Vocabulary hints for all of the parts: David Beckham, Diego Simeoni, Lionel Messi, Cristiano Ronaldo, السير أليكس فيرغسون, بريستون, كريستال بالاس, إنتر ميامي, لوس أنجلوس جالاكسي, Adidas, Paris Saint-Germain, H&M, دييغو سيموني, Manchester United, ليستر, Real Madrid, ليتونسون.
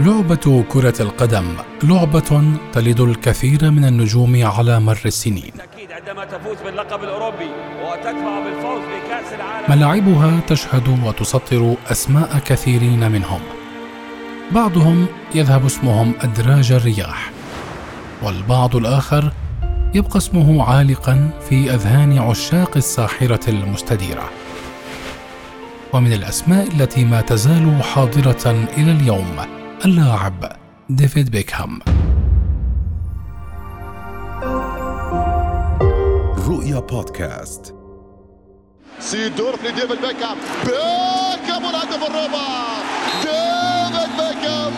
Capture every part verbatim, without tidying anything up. لعبة كرة القدم لعبة تلد الكثير من النجوم على مر السنين. عندما تفوز باللقب الأوروبي وتدفع بالفوز بكأس العالم، ملاعبها تشهد وتسطر أسماء كثيرين منهم، بعضهم يذهب اسمهم أدراج الرياح، والبعض الآخر يبقى اسمه عالقاً في أذهان عشاق الساحرة المستديرة. ومن الأسماء التي ما تزال حاضرة إلى اليوم اللاعب ديفيد بيكهام. رؤيا بودكاست. سيدورف لديفيد بيكهام، بيكهام والهدف الرابع. ديفيد بيكهام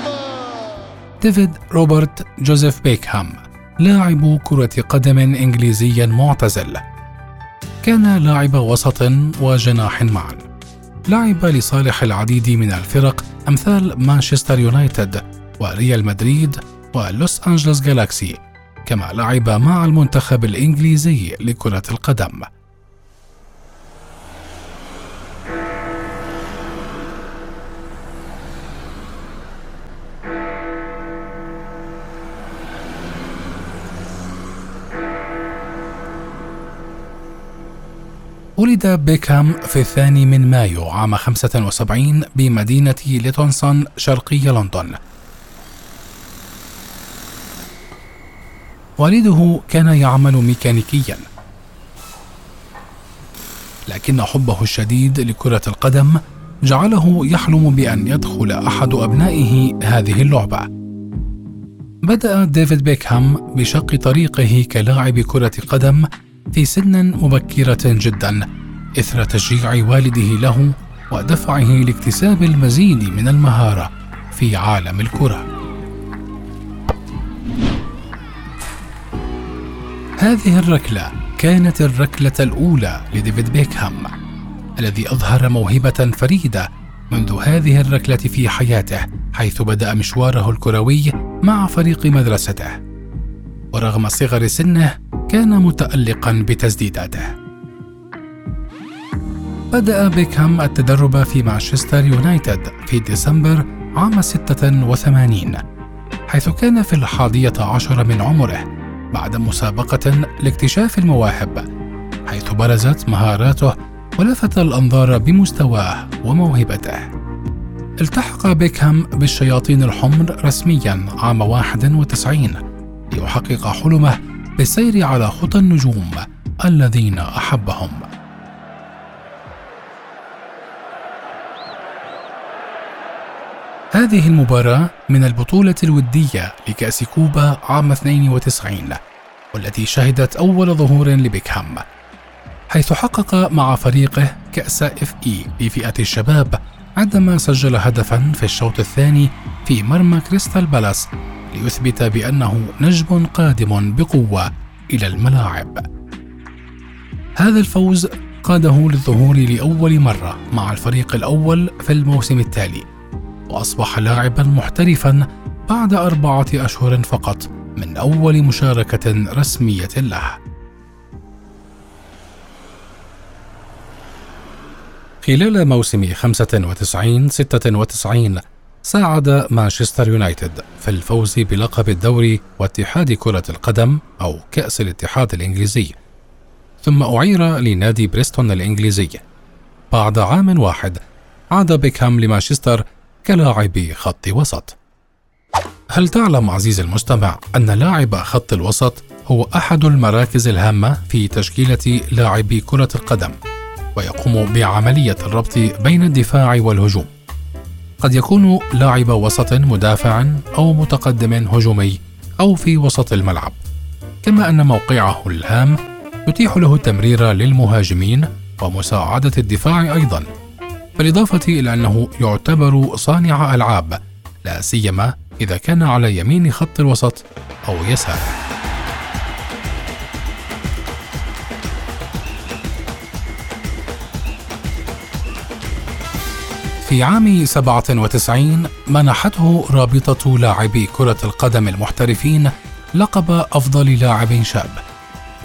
ديفيد روبرت جوزيف بيكهام، لاعب كرة قدم إنجليزي معتزل، كان لاعب وسط وجناح معا، لعب لصالح العديد من الفرق أمثال مانشستر يونايتد وريال مدريد ولوس أنجلوس جالاكسي، كما لعب مع المنتخب الإنجليزي لكرة القدم. ولد بيكهام في الثاني من مايو عام خمسة وسبعين بمدينة ليتونسون شرقي لندن. والده كان يعمل ميكانيكيا، لكن حبه الشديد لكرة القدم جعله يحلم بأن يدخل أحد أبنائه هذه اللعبة. بدأ ديفيد بيكهام بشق طريقه كلاعب كرة قدم في سن مبكرة جدا، إثر تشجيع والده له ودفعه لاكتساب المزيد من المهارة في عالم الكرة. هذه الركلة كانت الركلة الأولى لديفيد بيكهام، الذي أظهر موهبة فريدة منذ هذه الركلة في حياته، حيث بدأ مشواره الكروي مع فريق مدرسته، ورغم صغر سنه كان متألقاً بتسديداته. بدأ بيكهام التدرب في مانشستر يونايتد في ديسمبر عام ستة وثمانين، حيث كان في الحادية عشر من عمره، بعد مسابقة لاكتشاف المواهب، حيث برزت مهاراته ولفت الأنظار بمستواه وموهبته. التحق بيكهام بالشياطين الحمر رسمياً عام واحد وتسعين ليحقق حلمه بالسير على خطى النجوم الذين أحبهم. هذه المباراة من البطولة الودية لكأس كوبا عام اثنين وتسعين، والتي شهدت أول ظهور لبيكهام، حيث حقق مع فريقه كأس اف اي لفئة الشباب عندما سجل هدفاً في الشوط الثاني في مرمى كريستال بالاس، ليثبت بأنه نجم قادم بقوة إلى الملاعب. هذا الفوز قاده للظهور لأول مرة مع الفريق الأول في الموسم التالي، وأصبح لاعباً محترفاً بعد أربعة أشهر فقط من أول مشاركة رسمية له. خلال موسم خمسة وتسعين ستة وتسعين ساعد مانشستر يونايتد في الفوز بلقب الدوري واتحاد كرة القدم أو كأس الاتحاد الإنجليزي، ثم أعير لنادي بريستون الإنجليزي. بعد عام واحد عاد بيكهام لمانشستر كلاعب خط وسط. هل تعلم عزيزي المستمع أن لاعب خط الوسط هو أحد المراكز الهامة في تشكيلة لاعبي كرة القدم، ويقوم بعملية الربط بين الدفاع والهجوم؟ قد يكون لاعب وسط مدافع أو متقدم هجومي أو في وسط الملعب، كما أن موقعه الهام يتيح له التمرير للمهاجمين ومساعدة الدفاع أيضاً، بالإضافة إلى أنه يعتبر صانع ألعاب، لا سيما إذا كان على يمين خط الوسط أو يساره. في عام سبعة وتسعين منحته رابطة لاعبي كرة القدم المحترفين لقب أفضل لاعب شاب،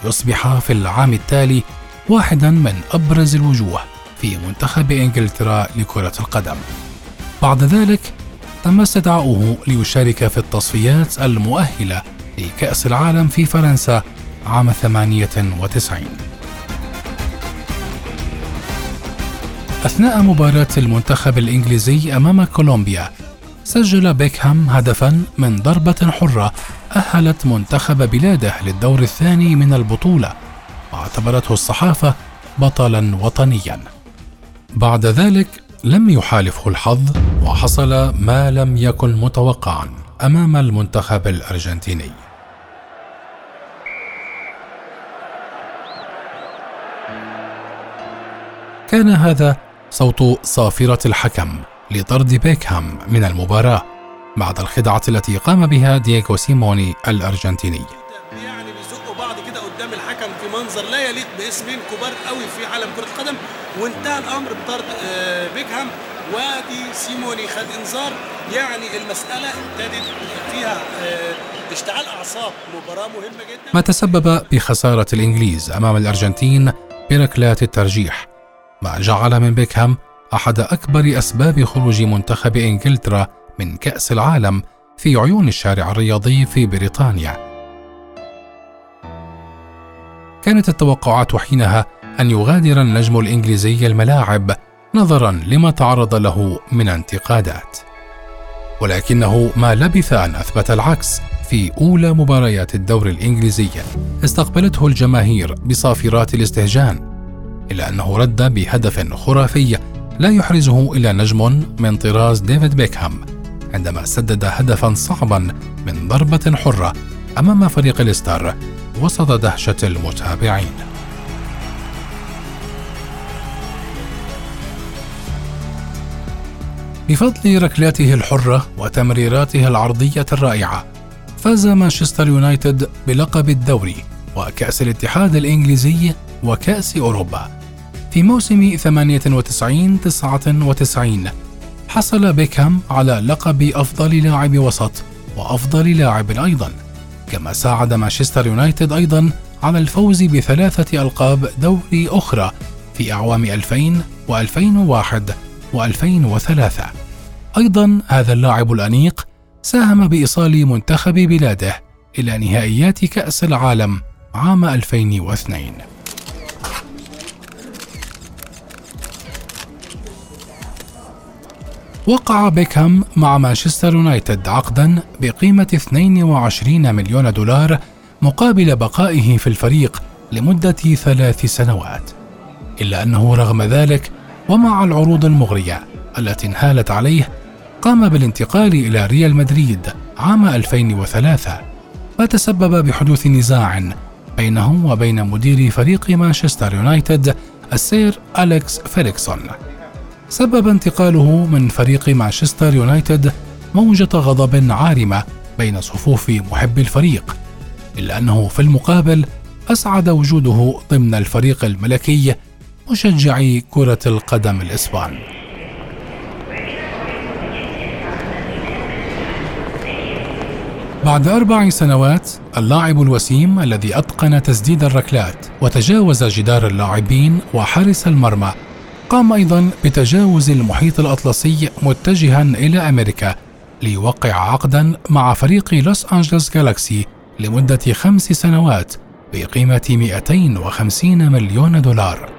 يصبح في العام التالي واحدا من أبرز الوجوه في منتخب إنجلترا لكرة القدم. بعد ذلك تم استدعاؤه ليشارك في التصفيات المؤهلة لكأس العالم في فرنسا عام ثمانية وتسعين. أثناء مباراة المنتخب الإنجليزي أمام كولومبيا، سجل بيكهام هدفاً من ضربة حرة أهلت منتخب بلاده للدور الثاني من البطولة، واعتبرته الصحافة بطلاً وطنياً. بعد ذلك لم يحالفه الحظ، وحصل ما لم يكن متوقعاً أمام المنتخب الأرجنتيني. كان هذا صوت صافرة الحكم لطرد بيكهام من المباراة بعد الخدعة التي قام بها دييغو سيموني الأرجنتيني. يعني بيزقوا بعض كده قدام الحكم في منظر لا يليق باسمين كبار قوي في عالم كرة القدم، وانتهى الأمر بطرد بيكهام، وادي سيموني خد انذار. يعني المسألة ابتدت فيها اشتعال أعصاب، مباراة مهمة جدا ما تسبب بخسارة الإنجليز أمام الأرجنتين بركلات الترجيح، ما جعل من بيكهام أحد أكبر أسباب خروج منتخب إنجلترا من كأس العالم في عيون الشارع الرياضي في بريطانيا. كانت التوقعات حينها أن يغادر النجم الإنجليزي الملاعب نظراً لما تعرض له من انتقادات، ولكنه ما لبث أن أثبت العكس. في أولى مباريات الدوري الإنجليزي استقبلته الجماهير بصافرات الاستهجان، إلا أنه رد بهدف خرافي لا يحرزه إلا نجم من طراز ديفيد بيكهام، عندما سدد هدفاً صعباً من ضربة حرة أمام فريق ليستر وسط دهشة المتابعين. بفضل ركلاته الحرة وتمريراته العرضية الرائعة، فاز مانشستر يونايتد بلقب الدوري وكأس الاتحاد الإنجليزي وكأس أوروبا. في موسم ثمانية وتسعين تسعة وتسعين حصل بيكهام على لقب أفضل لاعب وسط وأفضل لاعب أيضا، كما ساعد مانشستر يونايتد أيضا على الفوز بثلاثة ألقاب دوري أخرى في أعوام ألفين وواحد وألفين وثلاثة. أيضا هذا اللاعب الأنيق ساهم بإيصال منتخب بلاده إلى نهائيات كأس العالم عام ألفين واثنين. وقع بيكهام مع مانشستر يونايتد عقداً بقيمة اثنين وعشرين مليون دولار مقابل بقائه في الفريق لمدة ثلاث سنوات، إلا أنه رغم ذلك ومع العروض المغرية التي انهالت عليه قام بالانتقال إلى ريال مدريد عام ألفين وثلاثة، ما تسبب بحدوث نزاع بينه وبين مدير فريق مانشستر يونايتد السير أليكس فيرغسون. سبب انتقاله من فريق مانشستر يونايتد موجة غضب عارمة بين صفوف محبي الفريق، إلا أنه في المقابل أسعد وجوده ضمن الفريق الملكي مشجعي كرة القدم الإسبان. بعد أربع سنوات، اللاعب الوسيم الذي أتقن تسديد الركلات وتجاوز جدار اللاعبين وحارس المرمى، قام أيضا بتجاوز المحيط الأطلسي متجها إلى أمريكا ليوقع عقدا مع فريق لوس أنجلوس جالاكسي لمدة خمس سنوات بقيمة مئتين وخمسين مليون دولار،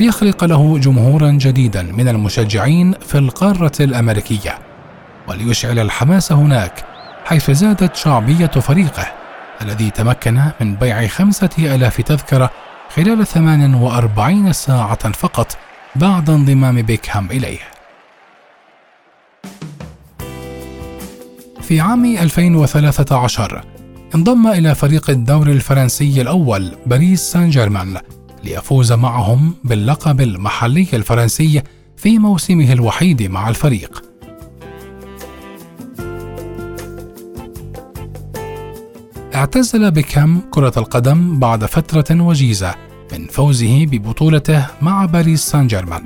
ليخلق له جمهورا جديدا من المشجعين في القارة الأمريكية، وليشعل الحماس هناك، حيث زادت شعبية فريقه الذي تمكن من بيع خمسة آلاف تذكرة خلال ثمان وأربعين ساعة فقط بعد انضمام بيكهام إليه. في عام ألفين وثلاثة عشر انضم إلى فريق الدوري الفرنسي الأول باريس سان جيرمان ليفوز معهم باللقب المحلي الفرنسي في موسمه الوحيد مع الفريق. اعتزل بيكهام كرة القدم بعد فترة وجيزة من فوزه ببطولته مع باريس سان جيرمان،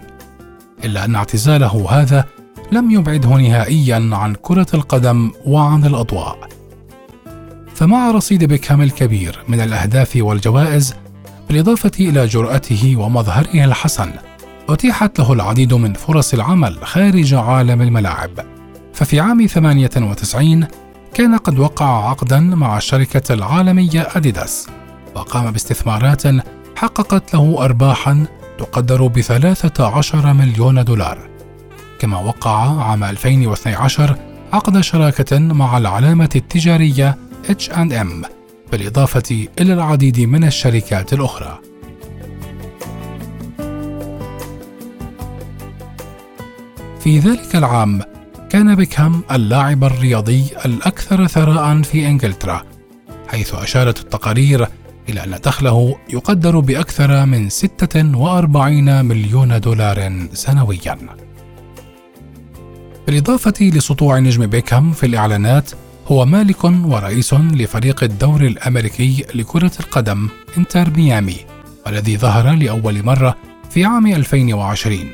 إلا أن اعتزاله هذا لم يبعده نهائياً عن كرة القدم وعن الأضواء. فمع رصيد بيكهام الكبير من الأهداف والجوائز، بالإضافة إلى جرأته ومظهره الحسن، أتيحت له العديد من فرص العمل خارج عالم الملاعب، ففي عام ثمانية وتسعين كان قد وقع عقدا مع الشركة العالمية أديداس، وقام باستثمارات حققت له أرباحا تقدر بثلاثة عشر مليون دولار. كما وقع عام ألفين واثني عشر عقد شراكة مع العلامة التجارية إتش آند إم، بالإضافة إلى العديد من الشركات الأخرى. في ذلك العام كان بيكهام اللاعب الرياضي الأكثر ثراء في إنجلترا، حيث أشارت التقارير إلى أن دخله يقدر بأكثر من ستة وأربعين مليون دولار سنوياً. بالإضافة لسطوع نجم بيكهام في الإعلانات، هو مالك ورئيس لفريق الدوري الأمريكي لكرة القدم إنتر ميامي، والذي ظهر لأول مرة في عام ألفين وعشرين.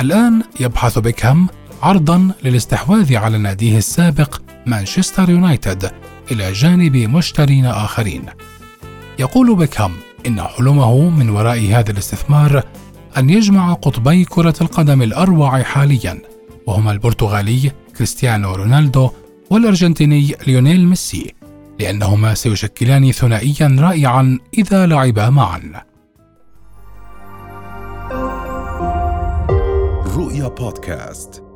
الآن يبحث بيكهام عرضاً للاستحواذ على ناديه السابق مانشستر يونايتد إلى جانب مشترين آخرين. يقول بيكهام إن حلمه من وراء هذا الاستثمار أن يجمع قطبي كرة القدم الأروع حالياً، وهما البرتغالي كريستيانو رونالدو والأرجنتيني ليونيل ميسي، لأنهما سيشكلان ثنائياً رائعاً إذا لعبا معاً. رؤيا بودكاست.